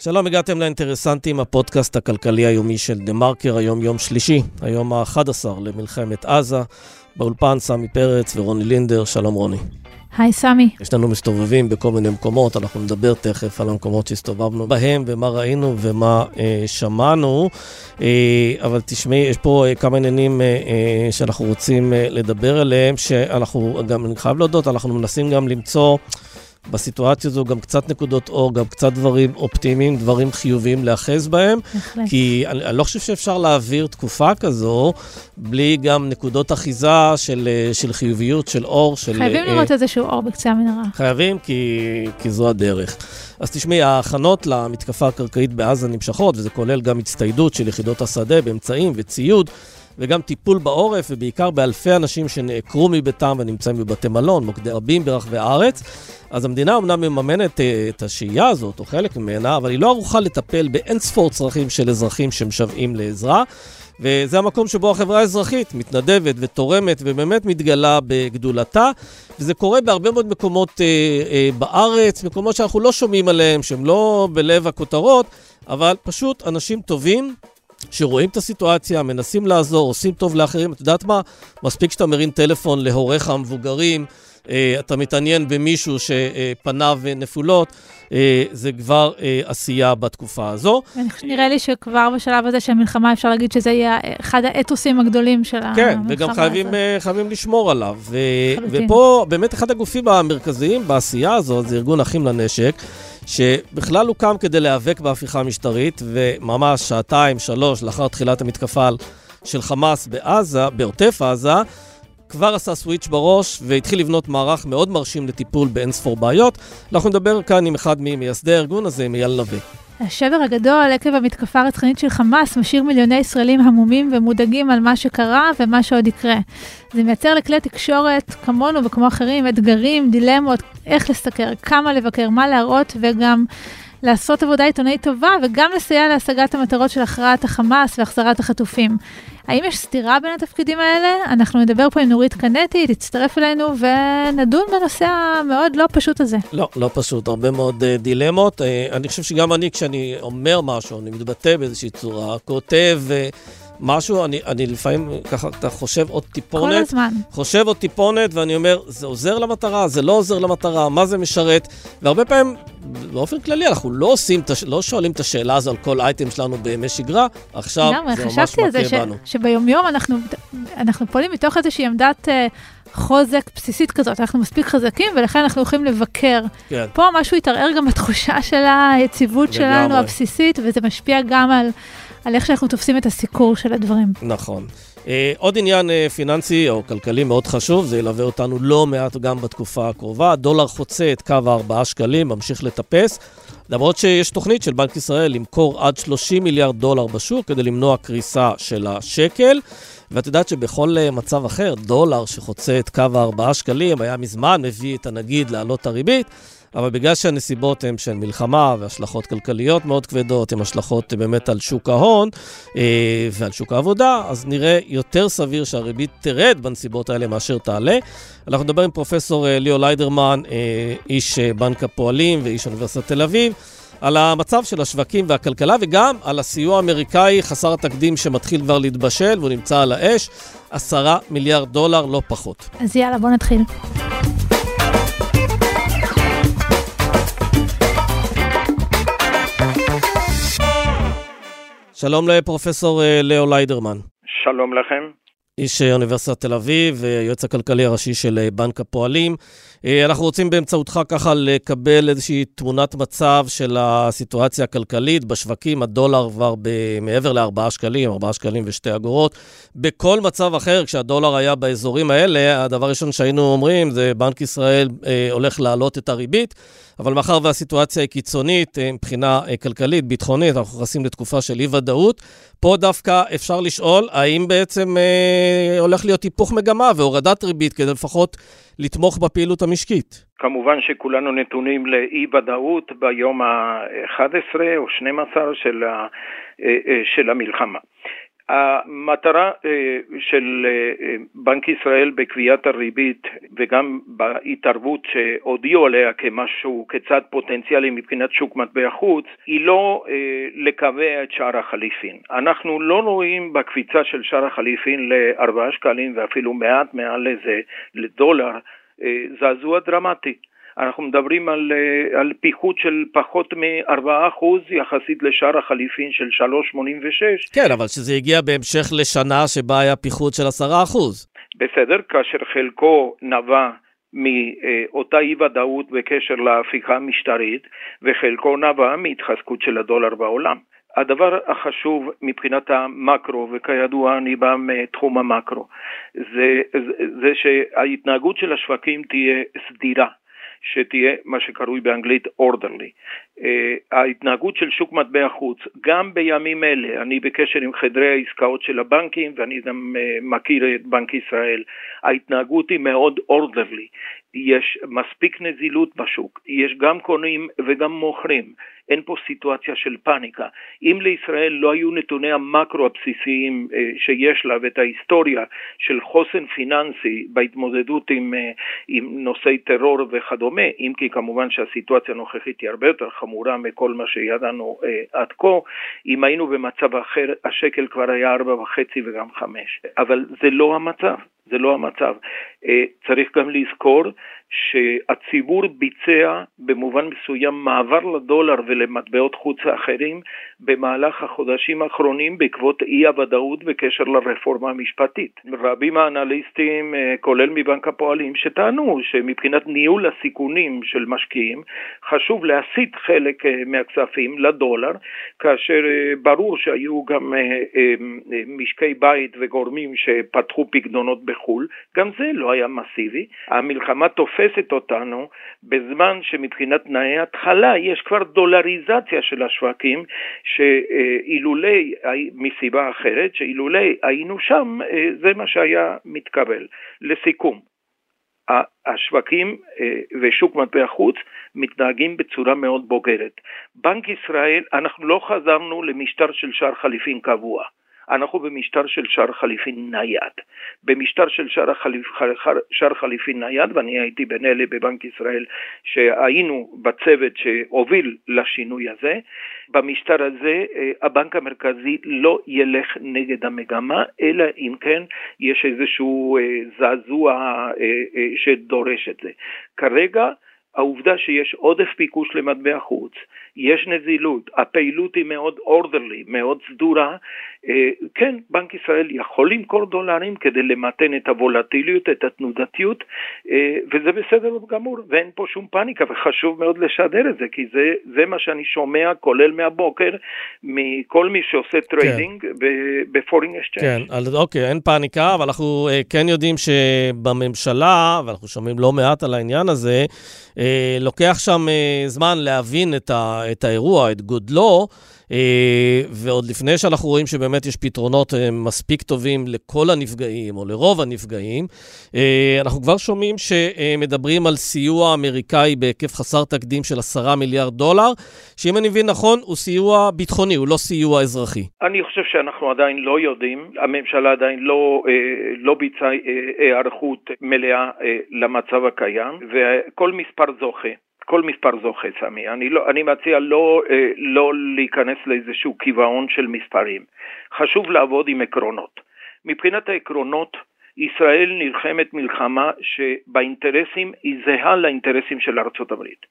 שלום, הגעתם לאינטרסנטים, הפודקאסט הכלכלי היומי של TheMarker, היום יום שלישי, היום ה-11 למלחמת עזה, באולפן סמי פרץ ורוני לינדר, שלום רוני. היי סמי. יש לנו מסתובבים בכל מיני מקומות, אנחנו נדבר תכף על המקומות שהסתובבנו בהם ומה ראינו ומה שמענו, אבל תשמעי, יש פה כמה עניינים שאנחנו רוצים לדבר עליהם, שאנחנו גם, אני חייב להודות, אנחנו מנסים גם למצוא בסיטואציה הזו גם קצת נקודות אור, גם קצת דברים אופטימיים, דברים חיוביים לאחז בהם, בהחלט. כי אני לא חושב שאפשר להעביר תקופה כזו, בלי גם נקודות אחיזה של חיוביות, של אור, של... חייבים לראות איזשהו אור בקצה המנהרה. חייבים, כי זו הדרך. אז תשמעי, ההכנות למתקפה הקרקעית בעזה נמשכות, וזה כולל גם הצטיידות של יחידות השדה באמצעים וציוד, וגם טיפול בעורף, ובעיקר באלפי אנשים שנעקרו מביתם ונמצאים בבתי מלון, מוקדי רבים ברחבי הארץ. אז המדינה אמנם מממנת את השהייה הזאת, או חלק ממנה, אבל היא לא ערוכה לטפל באין ספור צרכים של אזרחים שמשוועים לעזרה, וזה המקום שבו החברה האזרחית מתנדבת ותורמת ובאמת מתגלה בגדולתה, וזה קורה בהרבה מאוד מקומות בארץ, מקומות שאנחנו לא שומעים עליהם, שהם לא בלב הכותרות, אבל פשוט אנשים טובים, שרואים את הסיטואציה, מנסים לעזור, עושים טוב לאחרים. את יודעת מה? מספיק שאתה מרים טלפון להוריך המבוגרים, אתה מתעניין במישהו שפניו נפולות, זה כבר עשייה בתקופה הזו. נראה לי שכבר בשלב הזה של המלחמה אפשר להגיד שזה יהיה אחד האתוסים הגדולים של המלחמה הזאת. כן, וגם חייבים לשמור עליו. ופה באמת אחד הגופים המרכזיים בעשייה הזו, זה ארגון אחים לנשק, שבכלל הוקם כדי להיאבק בהפיכה המשטרית, וממש 2-3 לאחר תחילת המתקפה של חמאס בעזה, בעוטף עזה, כבר עשה סוויץ' בראש, והתחיל לבנות מערך מאוד מרשים לטיפול באינספור בעיות. אנחנו נדבר כאן עם אחד ממייסדי הארגון הזה, עם אייל נווה. השבר הגדול עקב המתקפה הרצחנית של חמאס משאיר מיליוני ישראלים המומים ומודאגים על מה שקרה ומה שעוד יקרה. זה מייצר לכלי תקשורת כמונו וכמו אחרים, אתגרים, דילמות, איך לסקר, כמה לבקר, מה להראות וגם לעשות עבודה עיתונאית טובה וגם לסייע להשגת המטרות של הכרעת החמאס והחזרת החטופים. האם יש סתירה בין התפקידים האלה? אנחנו נדבר פה עם נורית קנטי, תצטרף אלינו ונדון בנושא המאוד לא פשוט הזה. לא פשוט, הרבה מאוד דילמות. אני חושב שגם אני, כשאני אומר משהו, אני מתבטא באיזושהי צורה, כותב משהו, אני לפעמים ככה, אתה חושב עוד טיפונת. כל הזמן. חושב עוד טיפונת, ואני אומר, זה עוזר למטרה, זה לא עוזר למטרה, מה זה משרת? והרבה פעמים, באופן כללי, אנחנו לא שואלים את השאלה הזו על כל אייטם שלנו בימי שגרה, עכשיו זה ממש מכה בנו. שביומיום אנחנו פועלים מתוך איזושהי עמדת חוזק בסיסית כזאת, אנחנו מספיק חזקים, ולכן אנחנו יכולים לבקר. כן. פה משהו יתערער גם בתחושה של היציבות שלנו הבסיסית, וזה משפיע גם על איך שאנחנו תופסים את הסיקור של הדברים. נכון. עוד עניין פיננסי או כלכלי מאוד חשוב, זה ילווה אותנו לא מעט גם בתקופה הקרובה. הדולר חוצה את קו 4 שקלים, ממשיך לטפס. למרות שיש תוכנית של בנק ישראל למכור עד 30 מיליארד דולר בשוק, כדי למנוע קריסה של השקל. ואת יודעת שבכל מצב אחר, דולר שחוצה את קו 4 שקלים, היה מזמן מביא את הנגיד לעלות הריבית, אבל בגלל שהנסיבות הן של מלחמה והשלכות כלכליות מאוד כבדות, הן השלכות באמת על שוק ההון ועל שוק העבודה, אז נראה יותר סביר שהריבית תרד בנסיבות האלה מאשר תעלה. אנחנו נדבר עם פרופסור ליאו ליידרמן, איש בנק הפועלים ואיש אוניברסיטת תל אביב, על המצב של השווקים והכלכלה, וגם על הסיוע האמריקאי חסר התקדים שמתחיל כבר להתבשל, והוא נמצא על האש, 10 מיליארד דולר, לא פחות. אז יאללה, בוא נתחיל. שלום לפרופסור ליאו ליידרמן. שלום לכם. איש אוניברסיטת תל אביב, היועץ הכלכלי הראשי של בנק הפועלים. אנחנו רוצים באמצעותך ככה לקבל איזושהי תמונת מצב של הסיטואציה הכלכלית בשווקים. הדולר כבר מעבר ל4 שקלים, 4 שקלים ו2 אגורות. בכל מצב אחר, כשהדולר היה באזורים האלה, הדבר ראשון שהיינו אומרים זה בנק ישראל הולך להעלות את הריבית, אבל מאחר והסיטואציה היא קיצונית, מבחינה כלכלית, ביטחונית, אנחנו חסים לתקופה של אי-ודאות. פה דווקא אפשר לשאול, האם בעצם הולך להיות היפוך מגמה והורדת ריבית כדי לפחות לתמוך בפעילות המשקית? כמובן שכולנו נתונים לאי-ודאות ביום ה-11 או 12 של המלחמה. המטרה של בנק ישראל בקביעת הריבית וגם בהתערבות שהודיעו עליה כמשהו, כצד פוטנציאלי מבחינת שוק מטבע חוץ, היא לא לקבע את שער החליפין. אנחנו לא רואים בקפיצה של שער החליפין ל4 שקלים ואפילו מעט מעל לזה לדולר זעזוע דרמטי. אנחנו מדברים על פיחות של פחות מ4% יחסית לשער החליפין של 3.86. כן, אבל שזה הגיע בהמשך לשנה שבה היה פיחות של 10%. בסדר, כאשר חלקו נבע מאותה אי ודאות בקשר להפיכה המשטרית, וחלקו נבע מהתחזקות של הדולר בעולם. הדבר החשוב מבחינת המקרו, וכידוע אני בא מתחום המקרו, זה שההתנהגות של השווקים תהיה סדירה. שתהיה מה שקרוי באנגלית orderly. ההתנהגות של שוק מטבע חוץ, גם בימים אלה, אני בקשר עם חדרי העסקאות של הבנקים, ואני גם מכיר את בנק ישראל, ההתנהגות היא מאוד orderly. יש מספיק נזילות בשוק, יש גם קונים וגם מוכרים, אין פה סיטואציה של פאניקה. אם לישראל לא היו נתוני המקרו הבסיסיים שיש לה ואת ההיסטוריה של חוסן פיננסי בהתמודדות עם נושאי טרור וכדומה, אם כי כמובן שהסיטואציה הנוכחית היא הרבה יותר חמורה מכל מה שידענו עד כה, אם היינו במצב אחר, השקל כבר היה 4.5 וגם 5. אבל זה לא המצב. זה לא המצב. צריך גם לזכור שהציבור ביצע במובן מסוים מעבר לדולר ולמטבעות חוץ אחרים במהלך החודשים האחרונים בעקבות אי הוודאות בקשר לרפורמה המשפטית. רבים האנליסטים, כולל מבנק הפועלים, שטענו שמבחינת ניהול הסיכונים של משקיעים חשוב להסיט חלק מהכספים לדולר, כאשר ברור שהיו גם משקי בית וגורמים שפתחו פקדונות בחול, גם זה לא היה מסיבי. המלחמה תופסת אותנו בזמן שמבחינת תנאי התחלה יש כבר דולריזציה של השווקים, שאילולי, מסיבה אחרת, שאילולי היינו שם, זה מה שהיה מתקבל. לסיכום, השווקים ושוק מטבע חוץ מתנהגים בצורה מאוד בוגרת. בנק ישראל, אנחנו לא חזרנו למשטר של שער חליפין קבוע. אנחנו במשטר של שער חליפין נייד. במשטר של שער חליפין נייד, ואני הייתי בין אלה בבנק ישראל שהיינו בצוות שהוביל לשינוי הזה, במשטר הזה הבנק המרכזי לא ילך נגד המגמה, אלא אם כן יש איזשהו זעזוע שדורש את זה. כרגע, העובדה שיש עודף ביקוש למטבע חוץ, יש נזילות, הפעילות היא מאוד orderly, מאוד סדורה, כן, בנק ישראל יכול למכור דולרים כדי למתן את הוולטיליות, את התנודתיות, וזה בסדר גמור, ואין פה שום פאניקה, וחשוב מאוד לשדר את זה, כי זה מה שאני שומע, כולל מהבוקר, מכל מי שעושה טריידינג בפורינג אקסצ'יינג'. כן, אוקיי, אין פאניקה, אבל אנחנו כן יודעים שבממשלה, ואנחנו שומעים לא מעט על העניין הזה, לוקח שם זמן להבין את האירוע, את גודלו, ועוד לפני שאנחנו רואים שבאמת יש פתרונות מספיק טובים לכל הנפגעים, או לרוב הנפגעים, אנחנו כבר שומעים שמדברים על סיוע אמריקאי בהיקף חסר תקדים של 10 מיליארד דולר, שאם אני מבין נכון, הוא סיוע ביטחוני, הוא לא סיוע אזרחי. אני חושב שאנחנו עדיין לא יודעים, הממשלה עדיין לא ביצעה הערכות מלאה למצב הקיים, וכל מספר זוכה. כל מספר זוכה, סמי. אני מציע לא להיכנס לאיזשהו כיוון של מספרים. חשוב לעבוד עם עקרונות. מבחינת העקרונות, ישראל נלחמת מלחמה שבאינטרסים היא זהה לאינטרסים של ארצות הברית.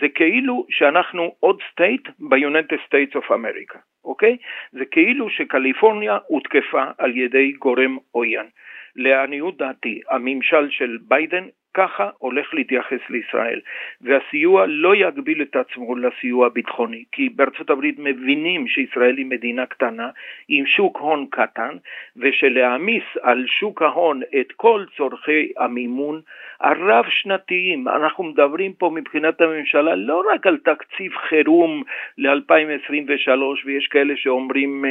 זה כאילו שאנחנו עוד state ב-United States of America, אוקיי? זה כאילו שקליפורניה הותקפה על ידי גורם עוין. לעניות דעתי, הממשל של ביידן ככה הולך להתייחס לישראל, והסיוע לא יגביל את עצמו לסיוע הביטחוני, כי בארצות הברית מבינים שישראל היא מדינה קטנה, עם שוק הון קטן, ושלהעמיס על שוק ההון את כל צורכי המימון הרב שנתיים, אנחנו מדברים פה מבחינת הממשלה לא רק על תקציב חירום ל-2023, ויש כאלה שאומרים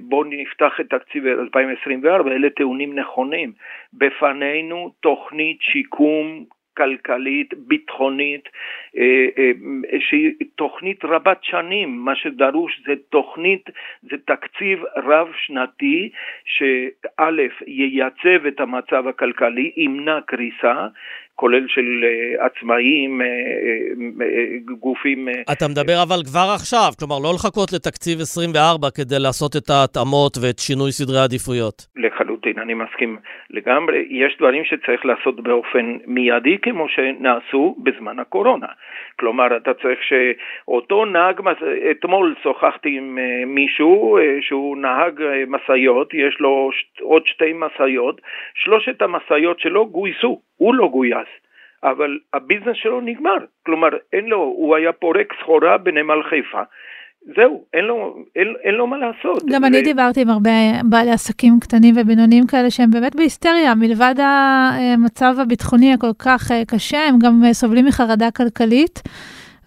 בואו נפתח את תקציב 2024, אלה טיעונים נכונים, בפנינו תוכנית שיקום כלכלית, ביטחונית, שהיא תוכנית רבת שנים. מה שדרוש זה תוכנית, זה תקציב רב שנתי, שא' ייצב את המצב הכלכלי, ימנע קריסה, כולל של עצמאים, גופים. אתה מדבר אבל כבר עכשיו, כלומר לא לחכות לתקציב 24 כדי לעשות את ההתאמות ואת שינוי סדרי העדיפויות. לחלוטין, אני מסכים לגמרי. יש דברים שצריך לעשות באופן מיידי כמו שנעשו בזמן הקורונה. כלומר אתה צריך שאותו נהג, אתמול שוחחתי עם מישהו שהוא נהג מסעיות, יש לו עוד שתי מסעיות, שלושת המסעיות שלו גויסו, הוא לא גויס, אבל הביזנס שלו נגמר, כלומר אין לו, הוא היה פורק סחורה בנמל חיפה, זהו, אין לו מה לעשות. גם אני דיברתי עם הרבה בעלי עסקים קטנים ובינוניים כאלה שהם באמת בהיסטריה, מלבד המצב הביטחוני הכל כך קשה, הם גם סובלים מחרדה כלכלית,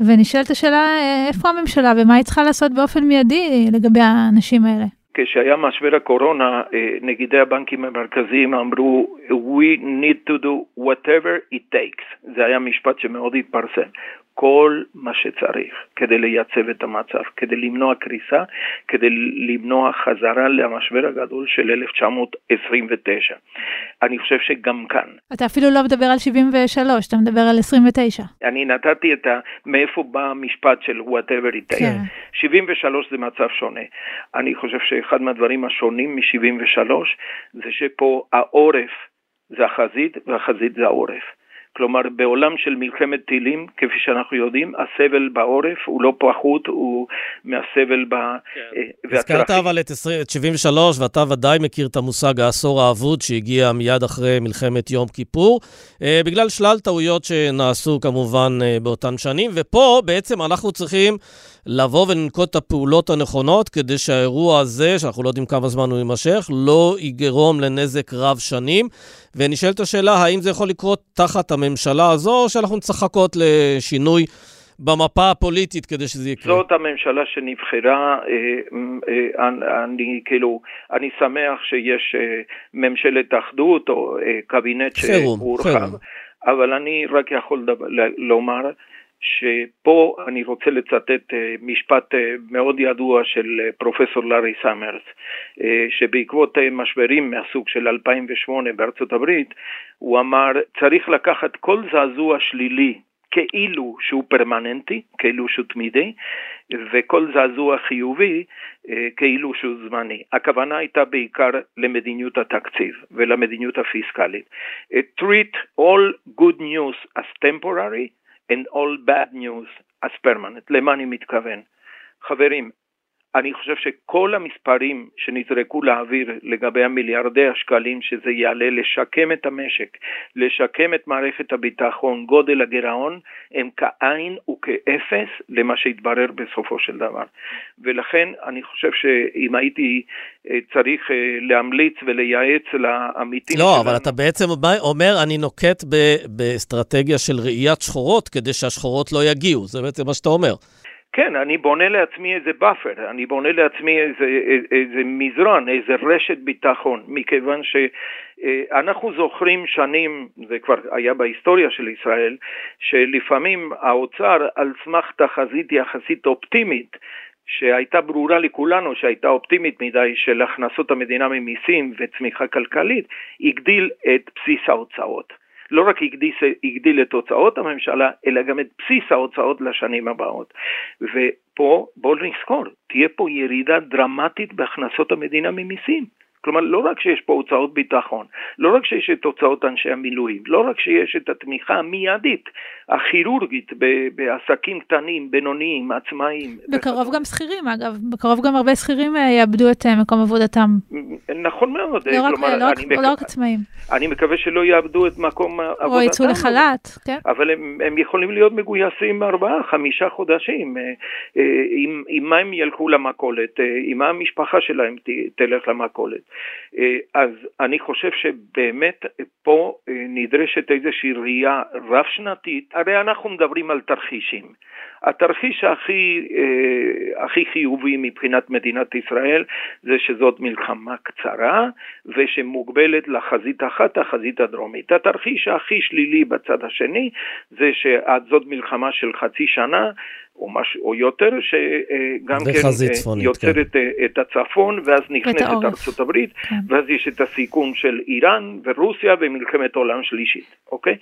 ונשאלת השאלה איפה הממשלה ומה היא צריכה לעשות באופן מיידי לגבי האנשים האלה. כשהיה משבר הקורונה, נגידי הבנקים המרכזיים אמרו, we need to do whatever it takes. זה היה משפט שמאוד התפרסם. כל מה שצריך כדי לייצב את המצב, כדי למנוע קריסה, כדי למנוע חזרה למשבר הגדול של 1929. אני חושב שגם כאן. אתה אפילו לא מדבר על 73, אתה מדבר על 29. אני נתתי את מאיפה בא המשפט של whatever it takes. 73 זה מצב שונה. אני חושב שאחד מהדברים השונים מ-73 זה שפה העורף זה החזית והחזית זה העורף. כלומר, בעולם של מלחמת טילים, כפי שאנחנו יודעים, הסבל בעורף הוא לא פחות, הוא מהסבל הזכרת אבל את 73, ואתה ודאי מכיר את המושג העשור האבוד, שהגיע מיד אחרי מלחמת יום כיפור, בגלל שלל טעויות שנעשו כמובן באותן שנים, ופה בעצם אנחנו צריכים לבוא ולנקוט את הפעולות הנכונות, כדי שהאירוע הזה, שאנחנו לא יודעים כמה זמן הוא יימשך, לא יגרום לנזק רב שנים, ונשאלת השאלה, האם זה יכול לקרות תחת הממשלה הזו, שאנחנו נצחקות לשינוי במפה הפוליטית כדי שזה יקרה? זאת הממשלה שנבחרה, אני שמח שיש ממשלת אחדות, או קבינט שהוא רחב, אבל אני רק יכול לומר, שפה אני רוצה לצטט משפט מאוד ידוע של פרופסור לארי סאמרס, שבעקבות משברים מהסוג של 2008 בארצות הברית, הוא אמר, צריך לקחת כל זעזוע שלילי כאילו שהוא פרמננטי, כאילו שהוא תמידי, וכל זעזוע חיובי כאילו שהוא זמני. הכוונה הייתה בעיקר למדיניות התקציב ולמדיניות הפיסקלית. Treat all good news as temporary, and all bad news as permanent. למה אני מתכוון? חברים, אני חושב שכל המספרים שנזרקו לאוויר לגבי המיליארדי השקלים שזה יעלה לשקם את המשק, לשקם את מערכת הביטחון, גודל הגרעון, הם כאין וכאפס למה שהתברר בסופו של דבר. ולכן אני חושב שאם הייתי צריך להמליץ ולייעץ לעמיתים... לא, אבל אתה בעצם אומר, אני נוקט באסטרטגיה של ראיית שחורות כדי שהשחורות לא יגיעו, זה בעצם מה שאתה אומר. כן, אני בונה לעצמי איזה באפר, אני בונה לעצמי איזה מזרן, איזה רשת ביטחון, מכיוון שאנחנו זוכרים שנים, זה כבר היה בהיסטוריה של ישראל, שלפעמים האוצר על סמך תחזית יחסית אופטימית, שהייתה ברורה לכולנו, שהייתה אופטימית מדי של הכנסות המדינה ממיסים וצמיחה כלכלית, הגדיל את בסיס ההוצאות. לא רק הגדיל את הוצאות הממשלה, אלא גם את בסיס ההוצאות לשנים הבאות. ופה, בואו נזכור, תהיה פה ירידה דרמטית בהכנסות המדינה ממיסים. כלומר, לא רק שיש פה הוצאות ביטחון, לא רק שיש את הוצאות אנשי המילואים, לא רק שיש את התמיכה המיידית, הכירורגית, בעסקים קטנים, בינוניים, עצמאיים. בקרוב גם שכירים, אגב. בקרוב גם הרבה שכירים יאבדו את מקום עבודתם. נכון מאוד. לא רק עצמאים. אני מקווה שלא יאבדו את מקום עבודתם. או יצאו לחל"ת, כן. אבל הם יכולים להיות מגויסים 4-5 חודשים. עם מה הם ילכו למכולת? עם מה המשפחה שלהם תלך למכולת? אז אני חושב שבאמת פה נדרשת איזושהי ראייה רב שנתית, הרי אנחנו מדברים על תרחישים, התרחיש הכי חיובי מבחינת מדינת ישראל זה שזאת מלחמה קצרה ושמוגבלת לחזית אחת, החזית הדרומית. התרחיש הכי שלילי בצד השני זה שזאת מלחמה של חצי שנה או יותר, שגם כן יוצרת את הצפון, ואז נכנסת את ארצות הברית, ואז יש את הסיכון של איראן ורוסיה במלחמת עולם שלישית, אוקיי?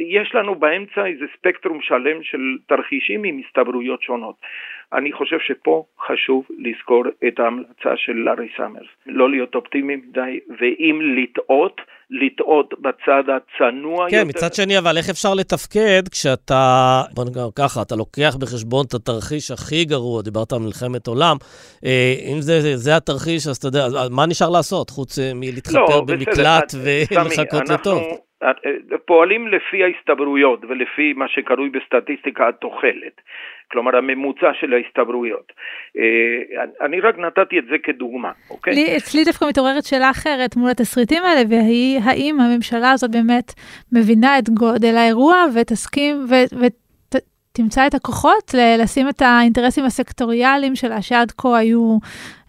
יש לנו באמצע איזה ספקטרום שלם של תרחישים עם הסתברויות שונות. אני חושב שפה חשוב לזכור את ההמלצה של לארי סאמרס, לא להיות אופטימי מדי, ואם לטעות בצד הצנוע יותר. כן, מצד שני, אבל איך אפשר לתפקד כשאתה, ככה, אתה לוקח בחשבון את התרחיש הכי גרוע, דיברת על מלחמת עולם, אם זה התרחיש, אז אתה יודע, מה נשאר לעשות, חוץ מלהתחפר במקלט ולחכות לטוב? פועלים לפי ההסתברויות ולפי מה שקרוי בסטטיסטיקה התוחלת, כלומר הממוצע של ההסתברויות. אני רק נתתי את זה כדוגמה, אוקיי? אצלי דווקא מתעוררת שאלה אחרת מול התסריטים האלה, והיא האם הממשלה הזאת באמת מבינה את גודל האירוע ותסכים ותמצא את הכוחות לשים את האינטרסים הסקטוריאליים שלה שעד כה היו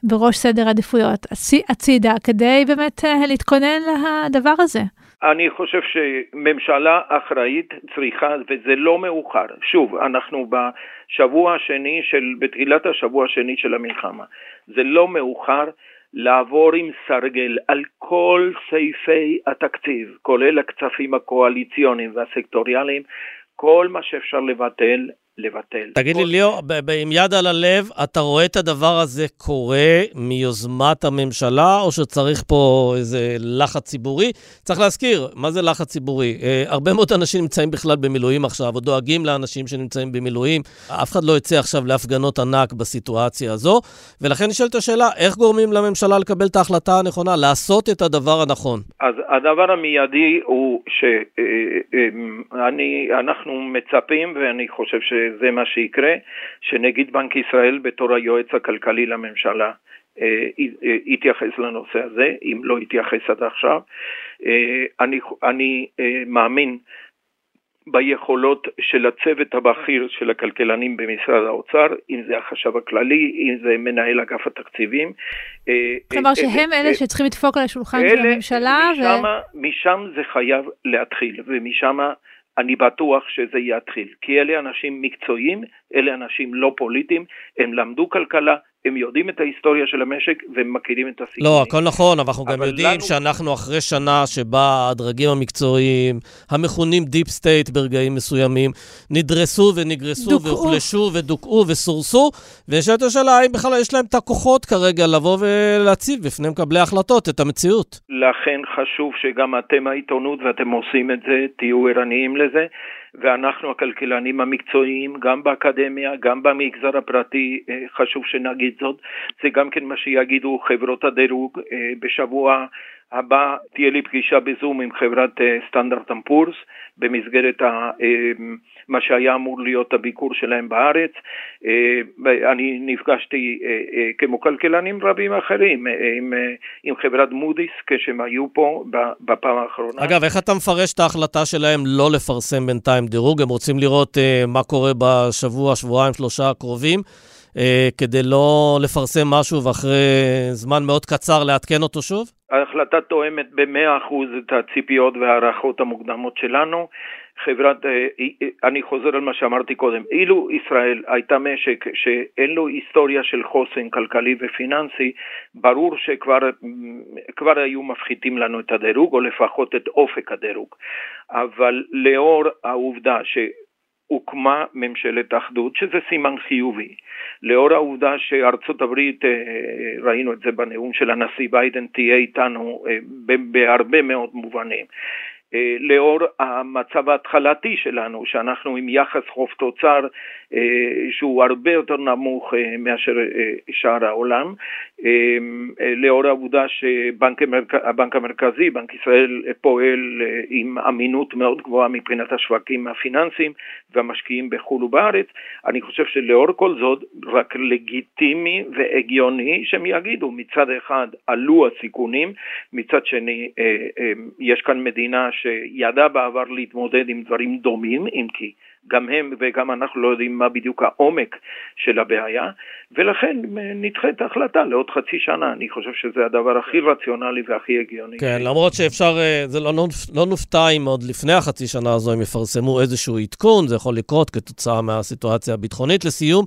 בראש סדר עדיפויות הצידה, כדי באמת להתכונן לדבר הזה. אני חושב שממשלה אחראית צריכה, וזה לא מאוחר. שוב, אנחנו בתחילת השבוע השני של המלחמה. זה לא מאוחר לעבור עם סרגל על כל סעיפי התקציב, כולל הכספים הקואליציוניים והסקטוריאליים, כל מה שאפשר לבטל. תגיד לי, ליאו, עם יד על הלב, אתה רואה את הדבר הזה קורה מיוזמת הממשלה, או שצריך פה איזה לחץ ציבורי? צריך להזכיר, מה זה לחץ ציבורי? הרבה מאוד אנשים נמצאים בכלל במילואים עכשיו, או דואגים לאנשים שנמצאים במילואים. אף אחד לא יצא עכשיו להפגנות ענק בסיטואציה הזו, ולכן נשאלת השאלה, איך גורמים לממשלה לקבל את ההחלטה הנכונה, לעשות את הדבר הנכון? אז הדבר המיידי הוא שאנחנו מצפים, ואני חושב זה מה שיקרה, שנגיד בנק ישראל בתור היועץ הכלכלי לממשלה יתייחס לנושא הזה, אם לא יתייחס עד עכשיו. אני מאמין ביכולות של הצוות הבכיר של הכלכלנים במשרד האוצר, אם זה החשב הכללי, אם זה מנהל אגף התקציבים. כלומר שהם אלה שצריכים לדפוק על השולחן של הממשלה. משם זה חייב להתחיל, ומשם אני בטוח שזה יתחיל, כי אלה אנשים מקצועיים, אלה אנשים לא פוליטיים, הם למדו כלכלה, הם יודעים את ההיסטוריה של המשק, והם מכירים את הסיכונים. לא, הכל נכון, אבל אנחנו גם יודעים שאנחנו אחרי שנה שבה הדרגים המקצועיים, המכונים דיפ סטייט ברגעים מסוימים, נדרסו ונגרסו והוחלשו ודוקעו וסורסו, ושאלת השאלה, האם בכלל יש להם את הכוחות כרגע לבוא ולהציב בפני מקבלי ההחלטות את המציאות? לכן חשוב שגם אתם העיתונות, ואתם עושים את זה, תהיו ערניים לזה, ואנחנו הכלכלנים המקצועיים, גם באקדמיה, גם במגזר הפרטי, חשוב שנגיד זאת. זה גם כן מה שיגידו חברות הדירוג. בשבוע הבא תהיה לי פגישה בזום עם חברת סטנדרד אנד פורס, במסגרת מה שהיה אמור להיות הביקור שלהם בארץ. אני נפגשתי כמו כלכלנים רבים אחרים, עם חברת מודי'ס, כשהם היו פה בפעם האחרונה. אגב, איך אתה מפרש את ההחלטה שלהם לא לפרסם בינתיים דירוג? הם רוצים לראות מה קורה בשבוע, שבועיים, שלושה הקרובים, כדי לא לפרסם משהו ואחרי זמן מאוד קצר לעדכן אותו שוב? ההחלטה תואמת ב-100% את הציפיות והערכות המוקדמות שלנו. אני חוזר על מה שאמרתי קודם, אילו ישראל הייתה משק שאין לו היסטוריה של חוסן כלכלי ופיננסי, ברור שכבר היו מפחיתים לנו את הדירוג, או לפחות את אופק הדירוג. אבל לאור העובדה הוקמה ממשלת אחדות, שזה סימן חיובי. לאור העובדה שארצות הברית, ראינו את זה בנאום של הנשיא ביידן, תהיה איתנו בהרבה מאוד מובנים. לאור המצב ההתחלתי שלנו, שאנחנו עם יחס חוב תוצר שהוא הרבה יותר נמוך מאשר שאר העולם, לאור העובדה שהבנק המרכזי, בנק ישראל, פועל עם אמינות מאוד גבוהה מבחינת השווקים הפיננסיים והמשקיעים בחו"ל ובארץ, אני חושב שלאור כל זאת רק לגיטימי והגיוני שהם יגידו, מצד אחד עלו הסיכונים, מצד שני יש כאן מדינה שידע בעבר להתמודד עם דברים דומים, אם כי גם הם וגם אנחנו לא יודעים מה בדיוק העומק של הבעיה, ולכן נדחה את ההחלטה לעוד חצי שנה. אני חושב שזה הדבר הכי רציונלי והכי הגיוני. כן, למרות שאפשר, זה לא נופתע אם עוד לפני החצי שנה הזו הם יפרסמו איזשהו עדכון, זה יכול לקרות כתוצאה מהסיטואציה הביטחונית. לסיום,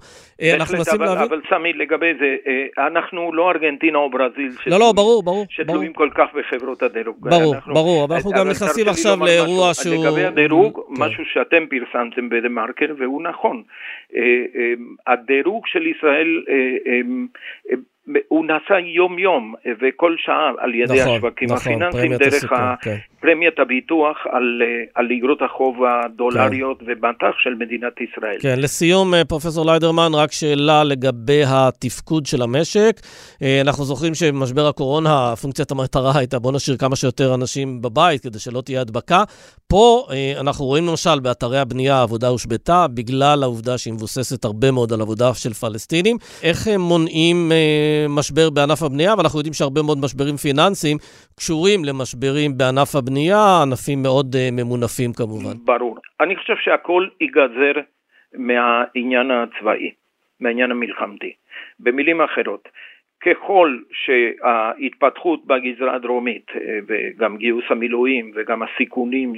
אנחנו מנסים להבין... אבל סמי, לגבי זה, אנחנו לא ארגנטינה או ברזיל, לא, ברור, ברור. שתלויים כל כך בחברות הדרוג. ברור, אבל אנחנו גם נכנסים עכשיו לאירוע שהוא... לגבי הדרוג, משהו שאתם פרסמתם בדה-מרקר, והוא נכון. הדירוג של ישראל הוא נעשה יום יום וכל שעה על ידי השווקים הפיננסיים דרך פרמיית הביטוח על איגרות החוב הדולריות ובנתח של מדינת ישראל. כן, לסיום פרופסור ליידרמן, רק שאלה לגבי התפקוד של המשק. אנחנו זוכרים שמשבר הקורונה, פונקציית המטרה הייתה בוא נשאיר כמה שיותר אנשים בבית כדי שלא תהיה הדבקה. פה אנחנו רואים למשל באתרי הבנייה העבודה הושבתה בגלל העובדה שהיא מבוססת הרבה מאוד על עבודה של פלסטינים. איך הם מונעים משבר בענף הבנייה, ואנחנו יודעים שהרבה מאוד משברים פיננסיים קשורים למשברים בענף הבנייה, ענפים מאוד ממונפים כמובן. ברור. אני חושב שהכל ייגזר מהעניין הצבאי, מהעניין המלחמתי. במילים אחרות, ככל שההתפתחות בגזרה הדרומית, וגם גיוס המילואים, וגם הסיכונים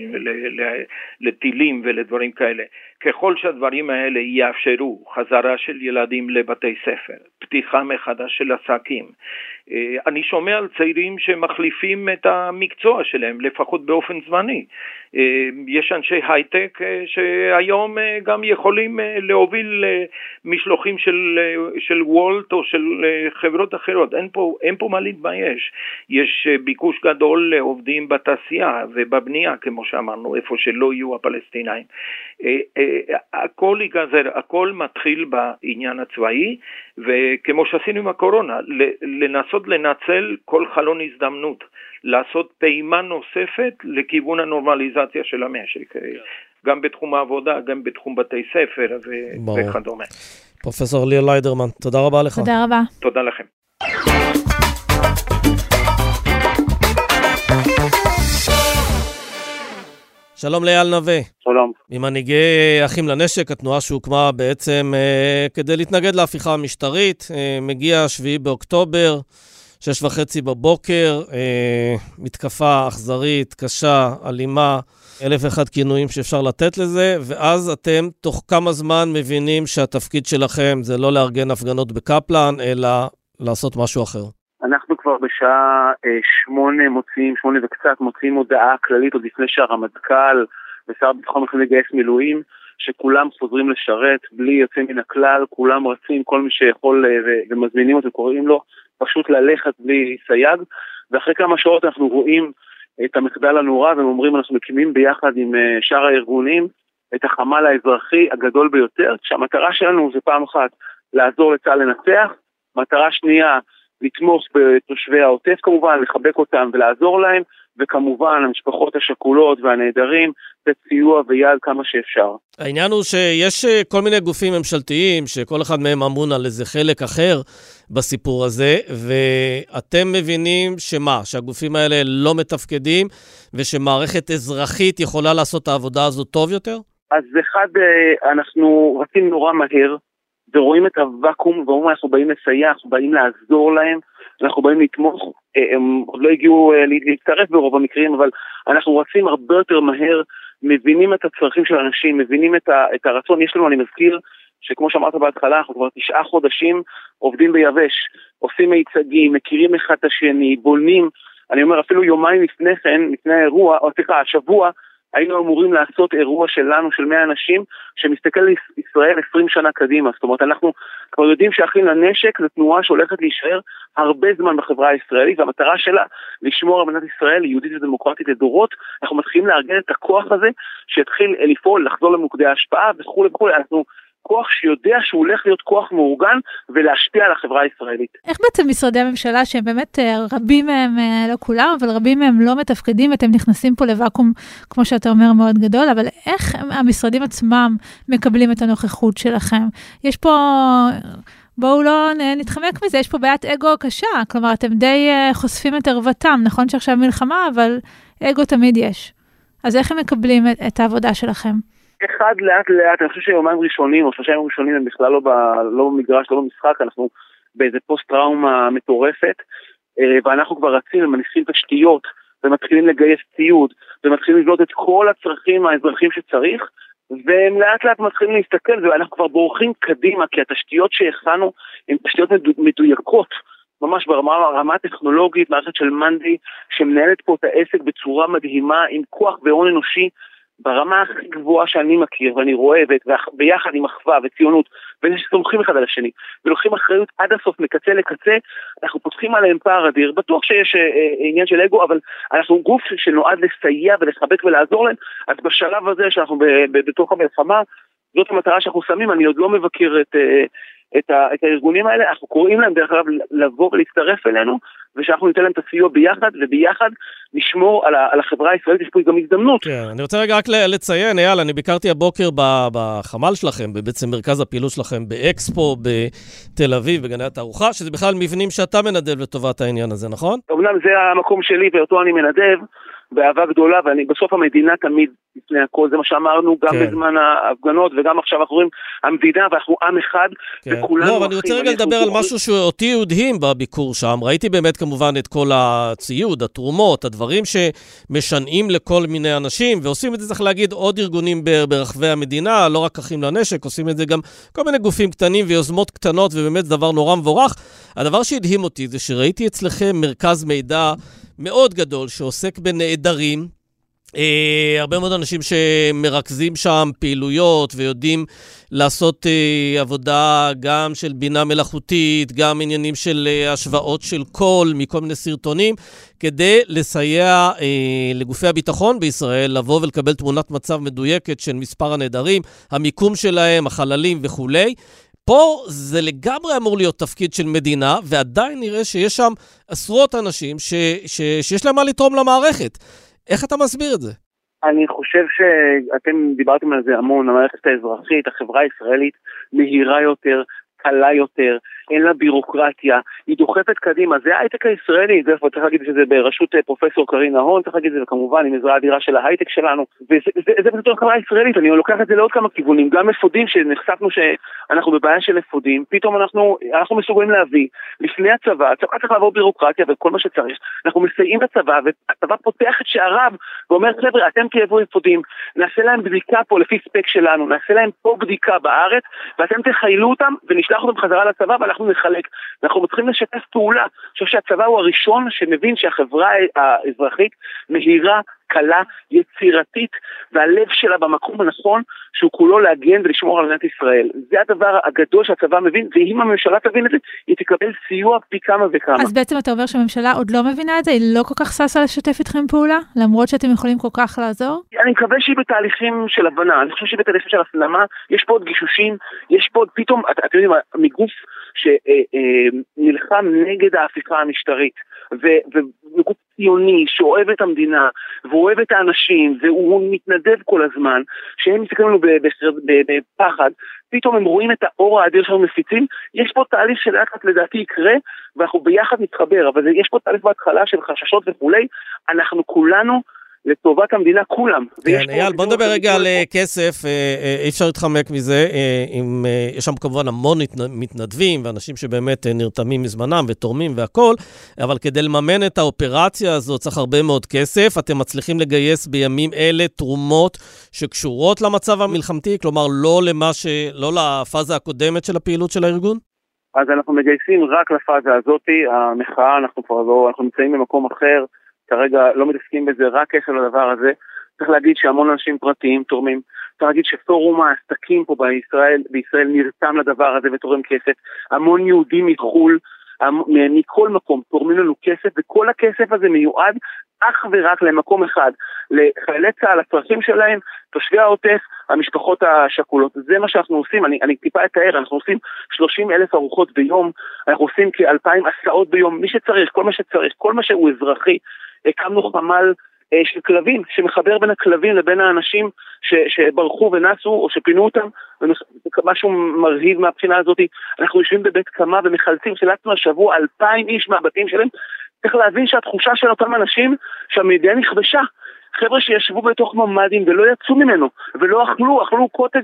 לטילים ולדברים כאלה, ככל שהדברים האלה יאפשרו חזרה של ילדים לבתי ספר, פתיחה מחדש של עסקים, אני שומע על צעירים שמחליפים את המקצוע שלהם, לפחות באופן זמני. יש אנשי הייטק שהיום גם יכולים להוביל משלוחים של וולט או של חברות אחרות. אין פה מה להתבייש. יש ביקוש גדול לעובדים בתעשייה ובבנייה, כמו שאמרנו, איפה שלא יהיו הפלסטינאים. הכל ייגזר, הכל מתחיל בעניין הצבאי, וכמו שעשינו עם הקורונה, לנסות לנצל כל חלון הזדמנות, לעשות פעימה נוספת לכיוון הנורמליזציה של המשק, גם בתחום העבודה, גם בתחום בתי ספר וכדומה. פרופסור ליאו ליידרמן, תודה רבה לך. תודה רבה. תודה לכם. שלום לאייל נווה. שלום. ממנהיגי אחים לנשק, התנועה שהוקמה בעצם כדי להתנגד להפיכה המשטרית, מגיע 7 באוקטובר, 6:30 בבוקר, מתקפה אכזרית, קשה, אלימה, 1,001 כינויים שאפשר לתת לזה, ואז אתם תוך כמה זמן מבינים שהתפקיד שלכם זה לא לארגן הפגנות בקפלן, אלא לעשות משהו אחר. אנחנו כבר בשעה 8 מוצאים הודעה כללית עוד לפני שהרמטכ"ל ושר הביטחון מחליטים לגייס מילואים, שכולם חוזרים לשרת בלי יוצא מן הכלל, כולם רצים, כל מי שיכול ומזמינים אותו, קוראים לו, פשוט ללכת בלי סייג, ואחרי כמה שעות אנחנו רואים את המחדל הנורא, והם אומרים אנחנו מקימים ביחד עם שאר הארגונים את החמ"ל האזרחי הגדול ביותר, שהמטרה שלנו זה פעם אחת לעזור לצה"ל לנצח, מטרה שנייה לתמוך בתושבי העוטף כמובן, לחבק אותם ולעזור להם, וכמובן המשפחות השכולות והנעדרים, סיוע ויד כמה שאפשר. העניין הוא שיש כל מיני גופים ממשלתיים, שכל אחד מהם אמון על איזה חלק אחר בסיפור הזה, ואתם מבינים שמה? שהגופים האלה לא מתפקדים, ושמערכת אזרחית יכולה לעשות את העבודה הזו טוב יותר? אז אחד, אנחנו רצים נורא מהר, ורואים את הוואקום, ואומרים, אנחנו באים לסייע, אנחנו באים לעזור להם, אנחנו באים לתמוך, הם עוד לא הגיעו להצטרף ברוב המקרים, אבל אנחנו רצים הרבה יותר מהר, מבינים את הצרכים של אנשים, מבינים את הרצון. יש לנו, אני מזכיר, שכמו שאמרת בהתחלה, אנחנו כבר 9 חודשים עובדים ביבש, עושים מיצגים, מכירים אחד את השני, בונים, אני אומר, אפילו יומיים לפני כן, לפני האירוע, או סליחה, השבוע, היינו אמורים לעשות אירוע שלנו, של 100 אנשים, שמסתכל לישראל 20 שנה קדימה. זאת אומרת, אנחנו כבר יודעים שאחים לנשק, זו תנועה שהולכת להישאר הרבה זמן בחברה הישראלית, והמטרה שלה לשמור על מדינת ישראל, יהודית ודמוקרטית לדורות. אנחנו מתחילים לארגן את הכוח הזה, שיתחיל לפעול, לחזור למוקדי ההשפעה, וכו'. אנחנו כוח שיודע שהוא הולך להיות כוח מאורגן, ולהשפיע על החברה הישראלית. איך בעצם משרדי הממשלה, שהם באמת רבים מהם, לא כולם, אבל רבים מהם לא מתפקדים, אתם נכנסים פה לוואקום, כמו שאתה אומר, מאוד גדול, אבל איך המשרדים עצמם מקבלים את הנוכחות שלכם? יש פה, בואו לא נתחמק מזה, יש פה בעיית אגו קשה, כלומר, אתם די חושפים את ערוותם, נכון שעכשיו מלחמה, אבל אגו תמיד יש. אז איך הם מקבלים את העבודה שלכם? אחד, לאט לאט, אני חושב שיומיים ראשונים או שלושה ימים ראשונים הם בכלל לא במגרש, לא במשחק, אנחנו באיזה פוסט טראומה מטורפת, ואנחנו כבר רצים ומניסים תשתיות, ומתחילים לגייס ציוד, ומתחילים לבנות את כל הצרכים האזרחים שצריך, והם לאט לאט מתחילים להסתכל, ואנחנו כבר בורחים קדימה, כי התשתיות שהכנו הן תשתיות מדויקות, ממש ברמה הטכנולוגית, מערכת של מנדי, שמנהלת פה את העסק בצורה מדהימה, עם כוח והון אנושי, ברמה הכי גבוהה שאני מכיר, ואני רואה, וביחד עם אחווה וציונות, ואיזה שסומכים אחד על השני, ולוקחים אחריות עד הסוף, מקצה לקצה, אנחנו פותחים עליהם פער אדיר, בטוח שיש עניין של אגו, אבל אנחנו גוף שנועד לסייע ולחבק ולעזור להם, אז בשלב הזה שאנחנו בתוך המלחמה, זאת המטרה שאנחנו שמים, אני עוד לא מבקר את הארגונים האלה, אנחנו קוראים להם דרך אגב לבוא ולהצטרף אלינו, ושאנחנו ניתן להם את הסיוע ביחד, וביחד נשמור על החברה הישראלית, יש פה גם הזדמנות. כן, אני רוצה רגע רק לציין, אייל, אני ביקרתי הבוקר בחמ"ל שלכם, בעצם מרכז הפעילות שלכם, באקספו, בתל אביב, בגני התערוכה, שזה בכלל מבנים שאתה מנדב לטובת העניין הזה, נכון? אמנם זה המקום שלי, ואותו אני מנדב, באהבה גדולה, ובסוף המדינה תמיד לפני הכל, זה מה שאמרנו, גם כן. בזמן ההפגנות, וגם עכשיו אנחנו רואים המדינה, ואנחנו עם אחד, כן. וכולנו... לא, אבל אני רוצה רגע לדבר על משהו שאותי יודעים בביקור שם, ראיתי באמת כמובן את כל הציוד, התרומות, הדברים שמשנעים לכל מיני אנשים, ועושים את זה, צריך להגיד, עוד ארגונים ברחבי המדינה, לא רק אחים לנשק, עושים את זה גם כל מיני גופים קטנים ויוזמות קטנות, ובאמת דבר נורא מבורך. הדבר שהדהים אותי זה שראיתי אצלכם מרכז מידע מאוד גדול שעוסק בנעדרים, הרבה מאוד אנשים שמרכזים שם פעילויות ויודעים לעשות עבודה גם של בינה מלאכותית, גם עניינים של השוואות של קול מכל מיני סרטונים, כדי לסייע לגופי הביטחון בישראל, לבוא ולקבל תמונת מצב מדויקת של מספר הנעדרים, המיקום שלהם, החללים וכולי. פה זה לגמרי אמור להיות תפקיד של מדינה, ועדיין נראה שיש שם עשרות אנשים שיש להם מה לתרום למערכת. איך אתה מסביר את זה? אני חושב שאתם דיברתם על זה המון, המערכת האזרחית, החברה הישראלית מהירה יותר, קלה יותר, אין לה בירוקרטיה, היא דוחפת קדימה, זה ההייטק הישראלי, זה צריך להגיד שזה בראשות פרופסור קרינה הון, צריך להגיד זה וכמובן עם עזרה אדירה של ההייטק שלנו, וזה בצדור חברה ישראלית, אני לוקח את זה לעוד כמה כיוונים, גם אפודים שנחשפנו שאנחנו בבעיה של אפודים, פתאום אנחנו מסוגלים להביא, לפני הצבא צריך לעבור בירוקרטיה וכל מה שצריך, אנחנו מסייעים לצבא, והצבא פותח את שעריו, ואומר חבר'ה, אתם תייבאו אפודים, נעשה להם בדיקה פה לפי ספק שלנו, נעשה להם פה בדיקה בארץ, ואתם תחיילו אותם ונשלח אותם חזרה לצבא, אנחנו נחלק, אנחנו צריכים לשתף פעולה. חושב שהצבא הוא הראשון שמבין שהחברה האזרחית מהירה, קלה, יצירתית, והלב שלה במקום הנכון שהוא כולו להגן ולשמור על מדינת ישראל. זה הדבר הגדול שהצבא מבין, ואם הממשלה תבין את זה, היא תקבל סיוע פי כמה וכמה. אז בעצם אתה אומר שהממשלה עוד לא מבינה את זה, היא לא כל כך ססה לשתף איתכם פעולה, למרות שאתם יכולים כל כך לעזור? אני מקווה שהיא בתהליכים של הבנה, אני חושב שהיא בתהליכים של הפנמה, יש פה עוד גישושים, יש פה עוד פתאום, אתם יודעים, מגוף שנלחם נגד ההפיכה המשטרית, וגוף ציוני שאוהב את המדינה, ואוהב את האנשים, והוא מתנדב כל הזמן, שהם מסתכלים לנו בפחד, פתאום הם רואים את האור האדיר שאנחנו מפיצים, יש פה תהליך שלאט לאט לדעתי יקרה, ואנחנו ביחד נתחבר, אבל יש פה תהליך בהתחלה של חששות וכולי, אנחנו כולנו לטובת המדינה, כולם. כן, אייל, בוא נדבר רגע על כסף, אי אפשר להתחמק מזה, יש שם כמובן המון מתנדבים, ואנשים שבאמת נרתמים מזמנם ותורמים והכל, אבל כדי לממן את האופרציה הזו צריך הרבה מאוד כסף, אתם מצליחים לגייס בימים אלה תרומות שקשורות למצב המלחמתי, כלומר לא לפאזה הקודמת של הפעילות של הארגון? אז אנחנו מגייסים רק לפאזה הזאת, המחאה, אנחנו נמצאים במקום אחר, כרגע לא מתעסקים בזה, רק קשר לדבר הזה. צריך להגיד שהמון אנשים פרטיים תורמים. צריך להגיד שפורום העסקים פה בישראל נרתם לדבר הזה ותורם כסף. המון יהודים מחול, מכל מקום תורמים לנו כסף, וכל הכסף הזה מיועד אך ורק למקום אחד, לחיילי צה"ל, הצרכים שלהם, תושבי העוטף, המשפחות השכולות. זה מה שאנחנו עושים, אני טיפה אתאר, אנחנו עושים 30,000 ארוחות ביום, אנחנו עושים כ2,000 הסעות ביום, מי שצריך, כל מה שצריך, כל מה שהוא אזרחי. הקמנו חמל של כלבים, שמחבר בין הכלבים לבין האנשים שברחו ונסו, או שפינו אותם, משהו מרהיב מהבחינה הזאת. אנחנו יושבים בבית קמה ומחלצים, שלצנו השבוע 2,000 איש מהבתים שלהם. צריך להבין שהתחושה של אותם אנשים שהמדינה נכבשה, חבר'ה שישבו בתוך ממדים ולא יצאו ממנו, ולא אכלו קוטג'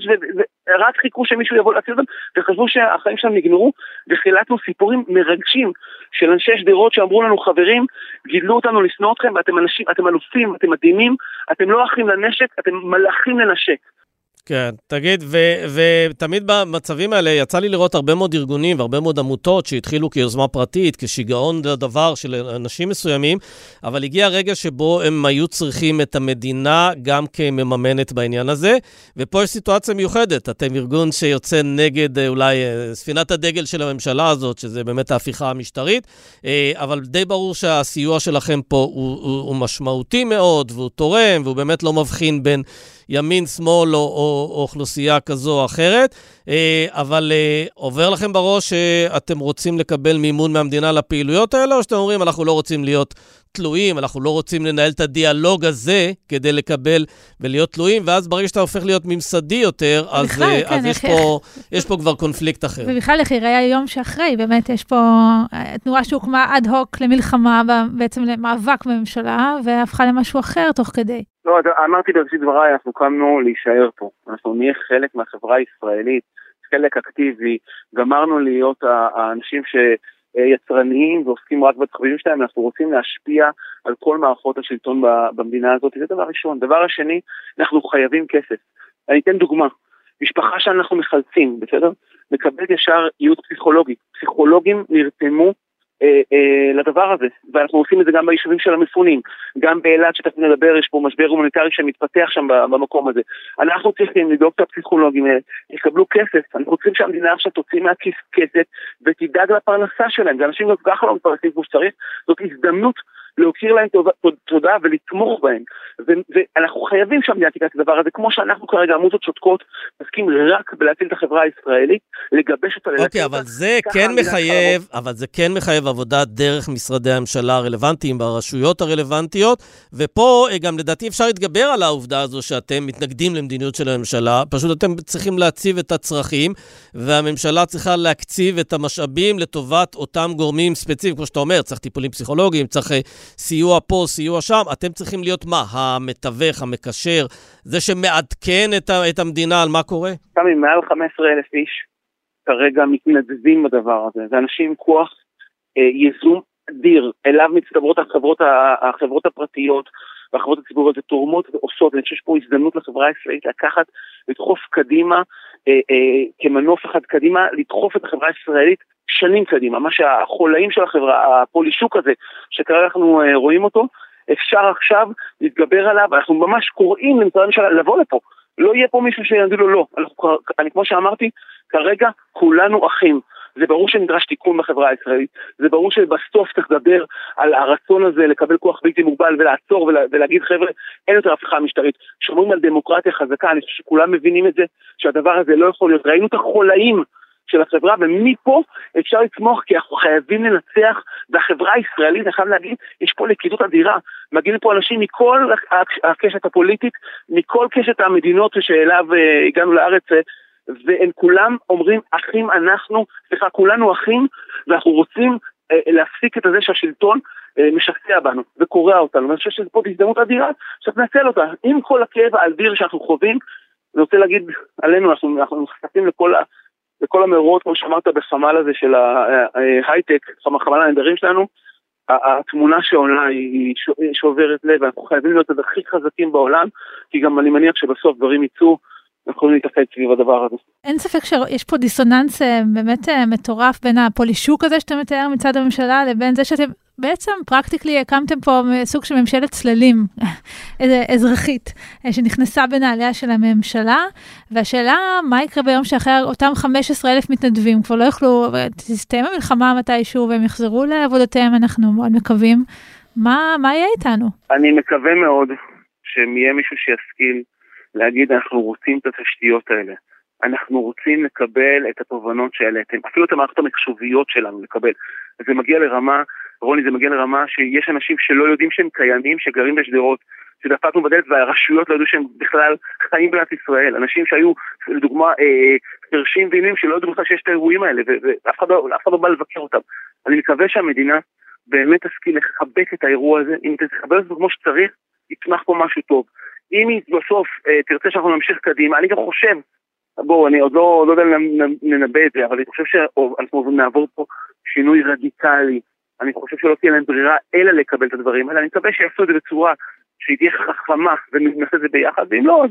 ורק חיכו שמישהו יבוא להציל אותם, וחשבו שהחיים שם נגמרו, וחילקנו סיפורים מרגשים של אנשי שדרות שאמרו לנו, חברים, גידלו אותנו לשנוא אתכם, ואתם אנשים, אתם אלופים, אתם מדהימים, אתם לא אחים לנשק, אתם מלאכים לנשק. כן, תגיד, ותמיד במצבים האלה יצא לי לראות הרבה מאוד ארגונים והרבה מאוד עמותות שהתחילו כיוזמה פרטית, כשיגעון לדבר של אנשים מסוימים, אבל הגיע הרגע שבו הם היו צריכים את המדינה גם כמממנת בעניין הזה, ופה יש סיטואציה מיוחדת, אתם ארגון שיוצא נגד אולי ספינת הדגל של הממשלה הזאת, שזה באמת ההפיכה המשטרית, אבל די ברור שהסיוע שלכם פה הוא משמעותי מאוד, והוא תורם, והוא באמת לא מבחין בין ימין, שמאל או אוכלוסייה כזו או אחרת, אבל עובר לכם בראש שאתם רוצים לקבל מימון מהמדינה לפעילויות האלה, או שאתם אומרים, אנחנו לא רוצים להיות תלויים, אנחנו לא רוצים לנהל את הדיאלוג הזה כדי לקבל ולהיות תלויים, ואז ברגע שאתה הופך להיות ממסדי יותר, אז יש פה כבר קונפליקט אחר. ובכלל, איך יראה היום שאחרי, באמת יש פה תנועה שהוקמה עד הוק למלחמה, בעצם למאבק בממשלה, והפכה למשהו אחר תוך כדי. לא, אמרתי בראשית דבריי, אנחנו קמנו להישאר פה. אנחנו נהיה חלק מהחברה הישראלית, חלק אקטיבי, גמרנו להיות האנשים יצרניים ועוסקים רק בתחביבים שלהם, אנחנו רוצים להשפיע על כל מערכות השלטון במדינה הזאת, זה דבר ראשון. דבר השני, אנחנו חייבים כסף. אני אתן דוגמה, משפחה שאנחנו מחלצים, בסדר? מקבלת ישר ייעוץ פסיכולוגי. פסיכולוגים נרתמו לדבר הזה, ואנחנו עושים את זה גם ביישובים של המפונים, גם באילת שתכף נדבר, יש פה משבר הומניטרי שמתפתח שם במקום הזה. אנחנו צריכים לדאוג את הפסיכולוגים, יקבלו כסף, אנחנו צריכים שהמדינה עכשיו תוציא מהכיס כסף ותדאג לפרנסה שלהם, זה אנשים גם ככה לא מתפרנסים כמו שצריך, זאת הזדמנות להוקיר להם תודה ולתמוך בהם, ואנחנו חייבים שהמדינה תיקח את הדבר הזה, כמו שאנחנו כרגע עמותות שותקות, נסכים רק בלהציל את החברה הישראלית, לגבש אותה. אוקיי, אבל זה כן מחייב עבודה דרך משרדי הממשלה הרלוונטיים, ברשויות הרלוונטיות, ופה גם לדעתי אפשר להתגבר על העובדה הזו, שאתם מתנגדים למדיניות של הממשלה, פשוט אתם צריכים להציב את הצרכים, והממשלה צריכה להקציב את המשאבים לטובת אותם גורמים ספציפיים, כמו שאתה אומר, צריך טיפולים פסיכולוגיים, צריך סיוע פה, סיוע שם, אתם צריכים להיות מה? המתווך, המקשר, זה שמעדכן את המדינה על מה קורה? תמי, מעל 15,000 איש כרגע מתנדבים בדבר הזה, זה אנשים עם כוח יזום אדיר, אליו מצטברות החברות הפרטיות והחברות הציבוריות, זה תורמות ועושות, אני חושב שפה הזדמנות לחברה הישראלית לקחת, לדחוף קדימה, כמנוף אחד קדימה, לדחוף את החברה הישראלית שנים קדימה, מה שהחולאים של החברה, הפולישוק הזה, שכרגע אנחנו רואים אותו, אפשר עכשיו להתגבר עליו, אנחנו ממש קוראים למצד הממשלה לבוא לפה, לא יהיה פה מישהו שיגיד לו לא, אני כמו שאמרתי, כרגע כולנו אחים, זה ברור שנדרש תיקון בחברה הישראלית, זה ברור שבסוף תדבר על הרצון הזה לקבל כוח בלתי מוגבל ולעצור ולהגיד חבר'ה, אין יותר הפיכה משטרית, שומעים על דמוקרטיה חזקה, אני חושב שכולם מבינים את זה, שהדבר הזה לא יכול להיות, ראינו את החולאים של החברה, ומפה אפשר לצמוח, כי אנחנו חייבים לנצח, והחברה הישראלית, אני חייב להגיד, יש פה לקידות אדירה, מגיעים פה אנשים מכל הקשת הפוליטית, מכל קשת המדינות שאליו הגענו לארץ, והם כולם אומרים, אחים אנחנו, סליחה, כולנו אחים, ואנחנו רוצים להפסיק את זה שהשלטון משקע בנו, וקורע אותנו, ואני חושב שזה פה הזדמנות אדירה, שאנחנו ננצל אותה, עם כל הכאב האדיר שאנחנו חווים, אני רוצה להגיד עלינו, אנחנו נחשפים לכל המאורות, כמו שאמרת, בחמל הזה של ההייטק, חמל הנדרים שלנו, התמונה שעולה היא שוברת לב, אנחנו חייבים להיות הכי חזקים בעולם, כי גם אני מניח שבסוף דברים ייצאו, אנחנו יכולים להתאחד סביב הדבר הזה. אין ספק שיש פה דיסוננס באמת מטורף בין הפולישוק הזה שאתם מתאר מצד הממשלה, לבין זה שאתם בעצם פרקטיקלי הקמתם פה סוג של ממשלת צללים, אזרחית, שנכנסה בנעליה של הממשלה, והשאלה מה יקרה ביום שאחר אותם 15,000 מתנדבים, כבר לא יוכלו, תסתיים המלחמה מתישהו והם יחזרו לעבודותיהם, אנחנו מאוד מקווים, מה יהיה איתנו? אני מקווה מאוד שיהיה מישהו שישכיל להגיד אנחנו רוצים את התשתיות האלה, אנחנו רוצים לקבל את התובנות שהעליתם, אפילו את המערכות המחשוביות שלנו לקבל, זה מגיע לרמה, רוני, זה מגיע לרמה שיש אנשים שלא יודעים שהם קיימים, שגרים בשדרות, שדפקנו בדלת והרשויות לא ידעו שהם בכלל חיים בנת ישראל, אנשים שהיו לדוגמה חרשים ועינים שלא יודעים לך שיש את האירועים האלה, ואף אחד לא בא לבקר אותם, אני מקווה שהמדינה באמת תשכיל לחבק את האירוע הזה, אם תחבק אותו כמו שצריך, יצמח פה משהו טוב. אם היא בסוף תרצה שאנחנו נמשיך קדימה, אני גם חושב, בואו, אני עוד לא יודע לנבא את זה, אבל אני חושב שאנחנו נעבור פה שינוי רדיקלי, אני חושב שלא תהיה להם ברירה אלא לקבל את הדברים, אבל אני מקווה שיעשו את זה בצורה שהיא תהיה חכמה ונעשה את זה ביחד, ואם לא, אז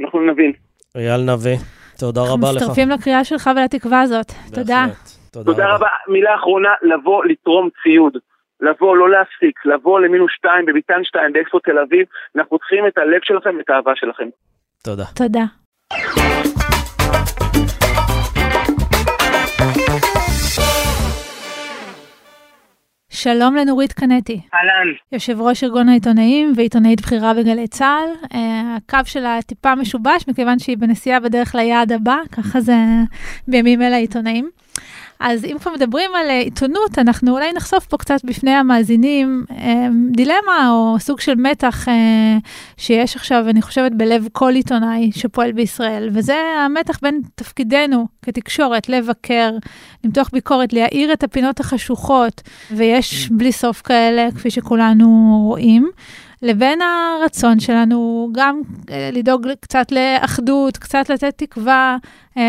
אנחנו נבין. אייל נווה, תודה רבה לך. אנחנו מצטרפים לקריאה שלך ולתקווה הזאת. תודה. תודה רבה. מילה אחרונה, לבוא לתרום ציוד. לבוא, לא להפסיק. לבוא -2 בביתן 2 באקספו תל אביב. אנחנו צריכים את הלב שלכם ואת האהבה שלכם. תודה. תודה. שלום לנורית קנטי. אהלן. יושב ראש ארגון העיתונאים ועיתונאית בחירה בגלי צהל. הקו שלה טיפה משובש, מכיוון שהיא בנסיעה בדרך ליעד הבא, ככה זה בימים אלה העיתונאים. אז אם כבר מדברים על עיתונות, אנחנו אולי נחשוף פה קצת בפני המאזינים, דילמה או סוג של מתח שיש עכשיו, אני חושבת, בלב כל עיתונאי שפועל בישראל, וזה המתח בין תפקידנו כתקשורת, לבקר, למתוח ביקורת, להאיר את הפינות החשוכות, ויש בלי סוף כאלה, כפי שכולנו רואים, לבין הרצון שלנו גם לדאוג קצת לאחדות, קצת לתת תקווה,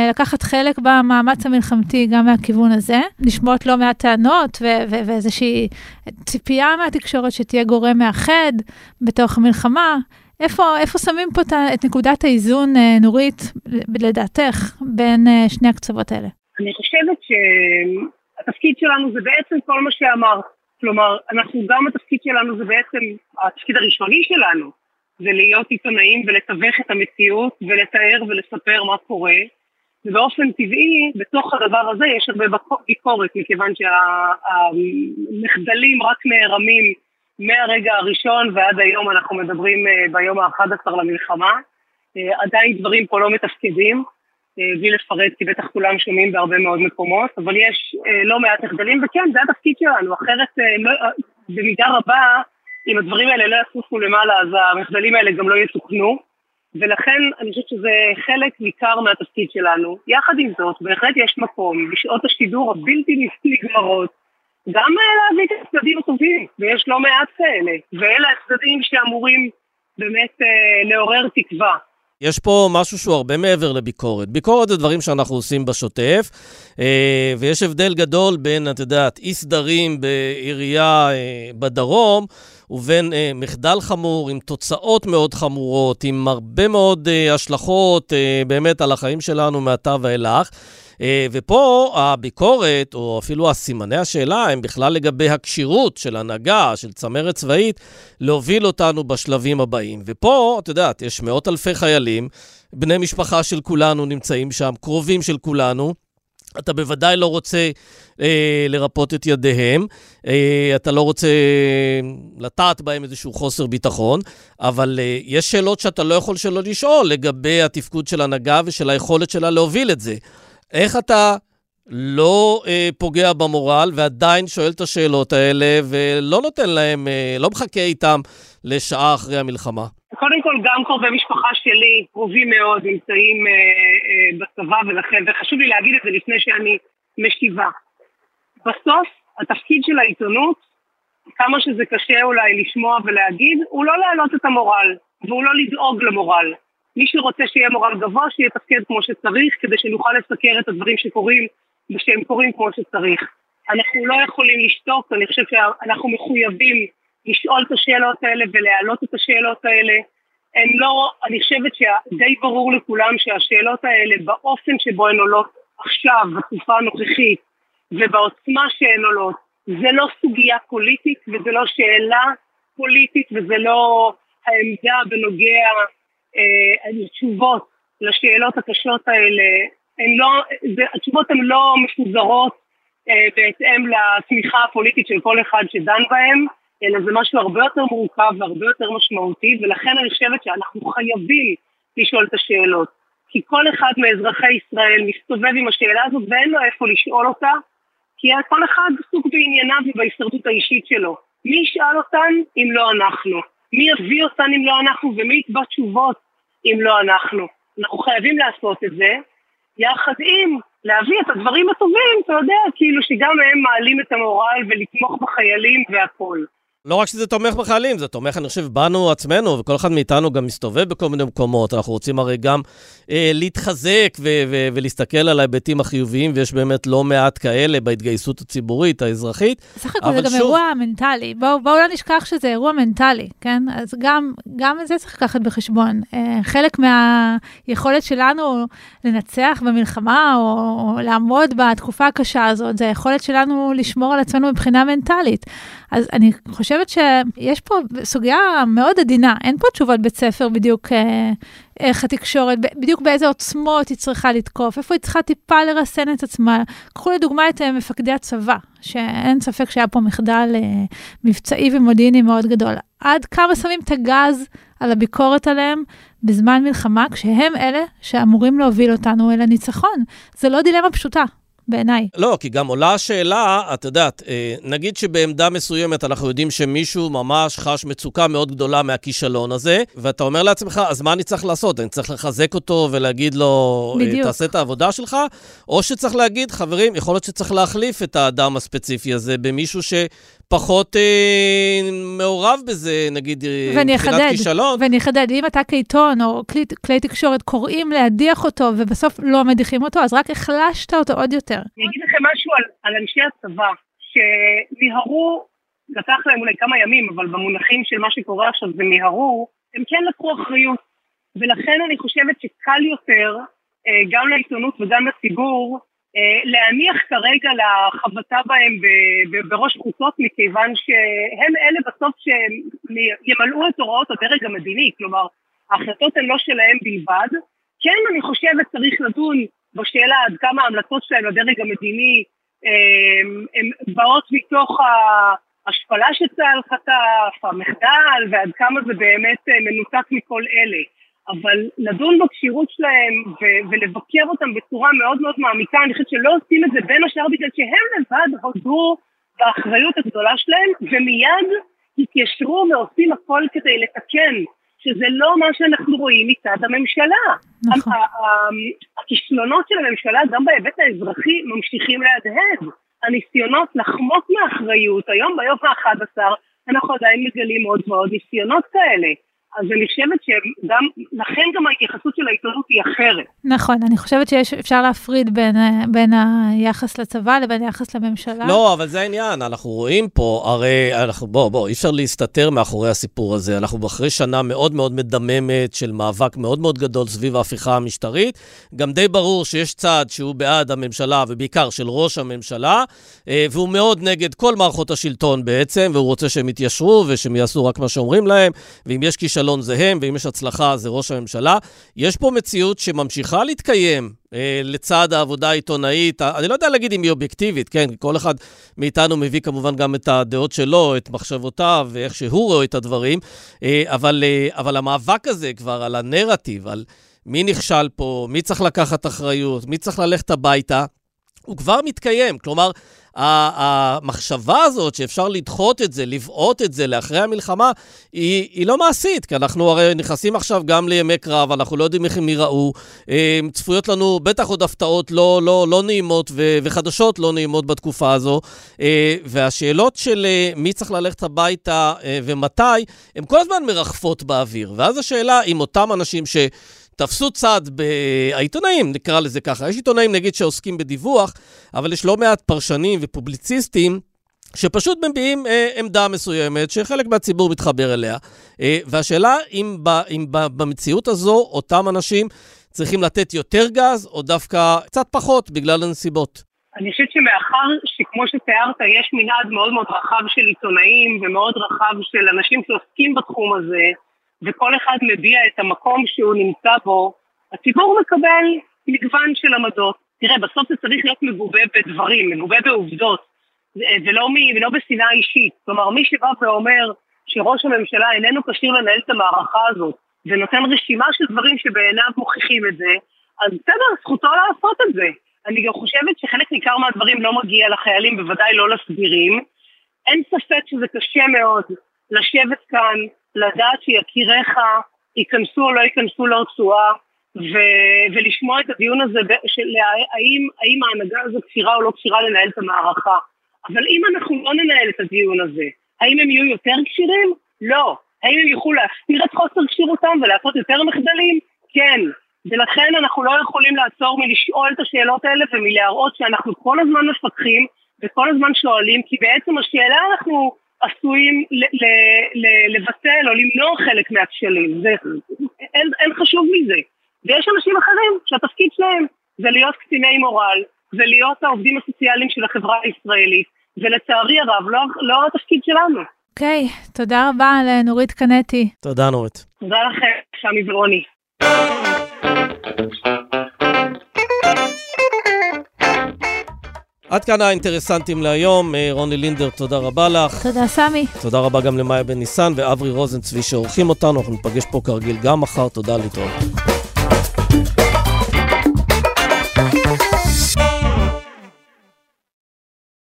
לקחת חלק במאמץ המלחמתי גם מהכיוון הזה, לשמועות לא מעט טענות ואיזושהי ציפייה מהתקשורת שתהיה גורם מאחד בתוך המלחמה. איפה שמים פה את נקודת האיזון, נורית, לדעתך, בין שני הקצוות האלה? אני חושבת שהתפקיד שלנו זה בעצם כל מה שאמרת. כלומר, אנחנו גם התפקיד שלנו זה בעצם, התפקיד הראשוני שלנו, זה להיות עיתונאים ולתווך את המציאות ולתאר ולספר מה קורה, ובאופן טבעי, בתוך הדבר הזה יש הרבה ביקורת, מכיוון שהמחדלים רק נערמים מהרגע הראשון ועד היום אנחנו מדברים ביום ה-11 למלחמה, עדיין דברים פה לא מתפקדים, בלי לפרט, כי בטח כולם שומעים בהרבה מאוד מקומות, אבל יש לא מעט החדלים, וכן, זה התפקיד שלנו, אחרת במידה רבה, אם הדברים האלה לא יסופו למעלה, אז המחדלים האלה גם לא יסוכנו, ולכן אני חושבת שזה חלק ניכר מהתפקיד שלנו. יחד עם זאת, בהחלט יש מקום, בשעות השידור הבלתי נגמרות, גם להביא את הצדדים הטובים, ויש לא מעט כאלה, ואלה הצדדים שאמורים באמת לעורר תקווה. יש פה משהו שהוא הרבה מעבר לביקורת. ביקורת זה דברים שאנחנו עושים בשוטף, ויש הבדל גדול בין, את יודעת, אי סדרים בעירייה בדרום, ובין מחדל חמור עם תוצאות מאוד חמורות, עם הרבה מאוד השלכות באמת על החיים שלנו מעתה ואילך. ופה הביקורת, או אפילו הסימני השאלה, הם בכלל לגבי הקשירות של הנהגה, של צמרת צבאית, להוביל אותנו בשלבים הבאים. ופה, את יודעת, יש מאות אלפי חיילים, בני משפחה של כולנו נמצאים שם, קרובים של כולנו, אתה בוודאי לא רוצה לרפות את ידיהם, אתה לא רוצה לטעת בהם איזשהו חוסר ביטחון, אבל יש שאלות שאתה לא יכול שלא לשאול לגבי התפקוד של הנהגה ושל היכולת שלה להוביל את זה. איך אתה לא פוגע במורל ועדיין שואל את השאלות האלה ולא נותן להם, לא מחכה איתם לשעה אחרי המלחמה? קודם כל גם קרובי משפחה שלי, קרובים מאוד, נמצאים בצבא ולכן, וחשוב לי להגיד את זה לפני שאני משיבה. בסוף, התפקיד של העיתונות, כמה שזה קשה אולי לשמוע ולהגיד, הוא לא להעלות את המורל, והוא לא לדאוג למורל. מי שרוצה שיהיה מורל גבוה, שיהיה תפקד כמו שצריך, כדי שנוכל לסקר את הדברים שקורים, ושהם קורים כמו שצריך. אנחנו לא יכולים לשתוק, אני חושב שאנחנו מחויבים לשאול את השאלות האלה ולהעלות את השאלות האלה. לא, אני חושבת שדי ברור לכולם שהשאלות האלה באופן שבו הן עולות עכשיו, בתקופה הנוכחית, ובעוצמה שהן עולות, זה לא סוגיה פוליטית וזה לא שאלה פוליטית וזה לא העמדה בנוגע התשובות לשאלות הקשות האלה. התשובות הן לא מפוזרות בהתאם לתמיכה הפוליטית של כל אחד שדן בהם, אלא זה משהו הרבה יותר מורכב והרבה יותר משמעותי, ולכן אני חושבת שאנחנו חייבים לשאול את השאלות, כי כל אחד מאזרחי ישראל מסתובב עם השאלה הזאת ואין לו איפה לשאול אותה, כי כל אחד עסוק בענייניו ובהישרדות האישית שלו. מי ישאל אותן אם לא אנחנו? מי יביא אותן אם לא אנחנו? ומי יתבע תשובות אם לא אנחנו? אנחנו חייבים לעשות את זה, יחד עם להביא את הדברים הטובים, אתה יודע, כאילו שגם הם מעלים את המורל ולתמוך בחיילים והכל. לא רק שזה תומך בחיילים, זה תומך, אני חושב, בנו עצמנו, וכל אחד מאיתנו גם מסתובב בכל מיני מקומות, אנחנו רוצים הרי גם להתחזק ולהסתכל על ההיבטים החיוביים, ויש באמת לא מעט כאלה בהתגייסות הציבורית, האזרחית. סך הכל זה גם אירוע מנטלי, בואו לא נשכח שזה אירוע מנטלי, כן? אז גם זה צריך לקחת בחשבון. חלק מהיכולת שלנו לנצח במלחמה, או לעמוד בתקופה הקשה הזאת, זה היכולת שלנו לשמור על עצמנו מבחינה מנטלית. אז אני חושבת שיש פה סוגיה מאוד עדינה, אין פה תשובות בית ספר בדיוק איך התקשורת, בדיוק באיזה עוצמות היא צריכה לתקוף, איפה היא צריכה טיפה לרסן את עצמה. קחו לדוגמה את מפקדי הצבא, שאין ספק שהיה פה מחדל מבצעי ומודיעיני מאוד גדול. עד כמה שמים את הגז על הביקורת עליהם בזמן מלחמה, כשהם אלה שאמורים להוביל אותנו אל הניצחון. זה לא דילמה פשוטה. בעיניי. לא, כי גם עולה השאלה, את יודעת, נגיד שבעמדה מסוימת אנחנו יודעים שמישהו ממש חש מצוקה מאוד גדולה מהכישלון הזה, ואתה אומר לעצמך, אז מה אני צריך לעשות? אני צריך לחזק אותו ולהגיד לו, תעשה את העבודה שלך, או שצריך להגיד, חברים, יכול להיות שצריך להחליף את האדם הספציפי הזה במישהו שפחות מעורב בזה, נגיד, מבחינת כישלון. ואני אחדד, אם אתה כעיתון או כלי תקשורת קוראים להדיח אותו, ובסוף לא מדיחים אותו, אז רק החלשת אותו עוד יותר. אני אגיד לכם משהו על אנשי הצבא, שמיהרו, לקח להם אולי כמה ימים, אבל במונחים של מה שקורה עכשיו זה מיהרו, הם כן לקחו אחריות, ולכן אני חושבת שקל יותר, גם לעיתונות וגם לציבור, להניח כרגע לחבטה בהם בראש חוצות, מכיוון שהם אלה בסוף שימלאו את הוראות הדרג המדיני, כלומר, ההחלטות הן לא שלהם בלבד, כן אני חושבת צריך לדון, בשאלה עד כמה ההמלצות שלהם לדרג המדיני הן באות מתוך ההשפלה שצה"ל חטף, המחדל, ועד כמה זה באמת מנותק מכל אלה. אבל לדון בכשירות שלהם ולבקר אותם בצורה מאוד מאוד מעמיקה, אני חושבת שלא עושים את זה בין השאר בגלל שהם לבד הודו באחריות הגדולה שלהם, ומיד התיישרו ועושים הכל כדי לתקן. שזה לא מה שאנחנו רואים מצד הממשלה. הכישלונות של הממשלה, גם בהיבט האזרחי, ממשיכים להדהד. הניסיונות לחמוק מאחריות, היום ביום ה-11, אנחנו עדיין מגלים עוד ועוד ניסיונות כאלה. אז אני חושבת שלכן גם ההתייחסות של העיתונות היא אחרת. נכון, אני חושבת שאפשר להפריד בין היחס לצבא לבין היחס לממשלה. לא, אבל זה העניין, אנחנו רואים פה, הרי, בוא, אי אפשר להסתתר מאחורי הסיפור הזה, אנחנו אחרי שנה מאוד מאוד מדממת של מאבק מאוד מאוד גדול סביב ההפיכה המשטרית, גם די ברור שיש צעד שהוא בעד הממשלה ובעיקר של ראש הממשלה, והוא מאוד נגד כל מערכות השלטון בעצם, והוא רוצה שהם יתיישרו ושהם יעשו רק מה שאומרים להם, ואם יש כישלון זה הם, ואם יש הצלחה זה ראש הממשלה. יש פה מציאות שממשיכה להתקיים לצד העבודה העיתונאית, אני לא יודע להגיד אם היא אובייקטיבית, כן? כל אחד מאיתנו מביא כמובן גם את הדעות שלו, את מחשבותיו, ואיך שהוא רואה את הדברים, אבל המאבק הזה כבר על הנרטיב, על מי נכשל פה, מי צריך לקחת אחריות, מי צריך ללכת הביתה, הוא כבר מתקיים, כלומר, המחשבה הזאת שאפשר לדחות את זה, לבעוט את זה לאחרי המלחמה, היא לא מעשית, כי אנחנו הרי נכנסים עכשיו גם לימי קרב, אנחנו לא יודעים איך הם יראו, צפויות לנו בטח עוד הפתעות לא נעימות וחדשות לא נעימות בתקופה הזו, והשאלות של מי צריך ללכת הביתה ומתי, הן כל הזמן מרחפות באוויר, ואז השאלה עם אותם אנשים ש... תפסו צד בעיתונאים, נקרא לזה ככה. יש עיתונאים, נגיד, שעוסקים בדיווח, אבל יש לא מעט פרשנים ופובליציסטים שפשוט מביאים עמדה מסוימת שחלק מהציבור מתחבר אליה. והשאלה אם במציאות הזו אותם אנשים צריכים לתת יותר גז או דווקא קצת פחות בגלל הנסיבות. אני חושבת שמאחר שכמו שתיארת יש מנעד מאוד מאוד רחב של עיתונאים ומאוד רחב של אנשים שעוסקים בתחום הזה, וכל אחד מביע את המקום שהוא נמצא בו, הציבור מקבל מגוון של עמדות. תראה, בסוף זה צריך להיות מגובה בדברים, מגובה בעובדות, ולא בשנאה אישית. כלומר, מי שבא ואומר שראש הממשלה איננו כשיר לנהל את המערכה הזאת, ונותן רשימה של דברים שבעיניו מוכיחים את זה, אז בסדר, זכותו לעשות את זה. אני גם חושבת שחלק ניכר מהדברים לא מגיע לחיילים, בוודאי לא לסדירים. אין ספק שזה קשה מאוד לשבת כאן, לדעת שיקיריך ייכנסו או לא ייכנסו לרצועה, ולשמוע את הדיון הזה של האם ההנהגה הזו קשירה או לא קשירה לנהל את המערכה. אבל אם אנחנו לא ננהל את הדיון הזה, האם הם יהיו יותר כשירים? לא. האם הם יוכלו להסתיר את חוסר כשירותם ולעשות יותר מחדלים? כן. ולכן אנחנו לא יכולים לעצור מלשאול את השאלות האלה ומלהראות שאנחנו כל הזמן מפקחים וכל הזמן שואלים, כי בעצם השאלה אנחנו עשויים לבטל או למנוע חלק מהכשלים. אין חשוב מזה. ויש אנשים אחרים שהתפקיד שלהם זה להיות קציני מורל, זה להיות העובדים הסוציאליים של החברה הישראלית, ולצערי הרב לא התפקיד שלנו. אוקיי, תודה רבה לנורית קנטי. תודה נורית. תודה לכם, שמי ורוני. עד כאן האינטרסנטים להיום. רוני לינדר, תודה רבה לך. תודה סמי. תודה רבה גם למאיה בן ניסן ואברי רוזנצבי שעורכים אותנו. אנחנו נפגש פה כרגיל גם מחר. תודה, להתראות.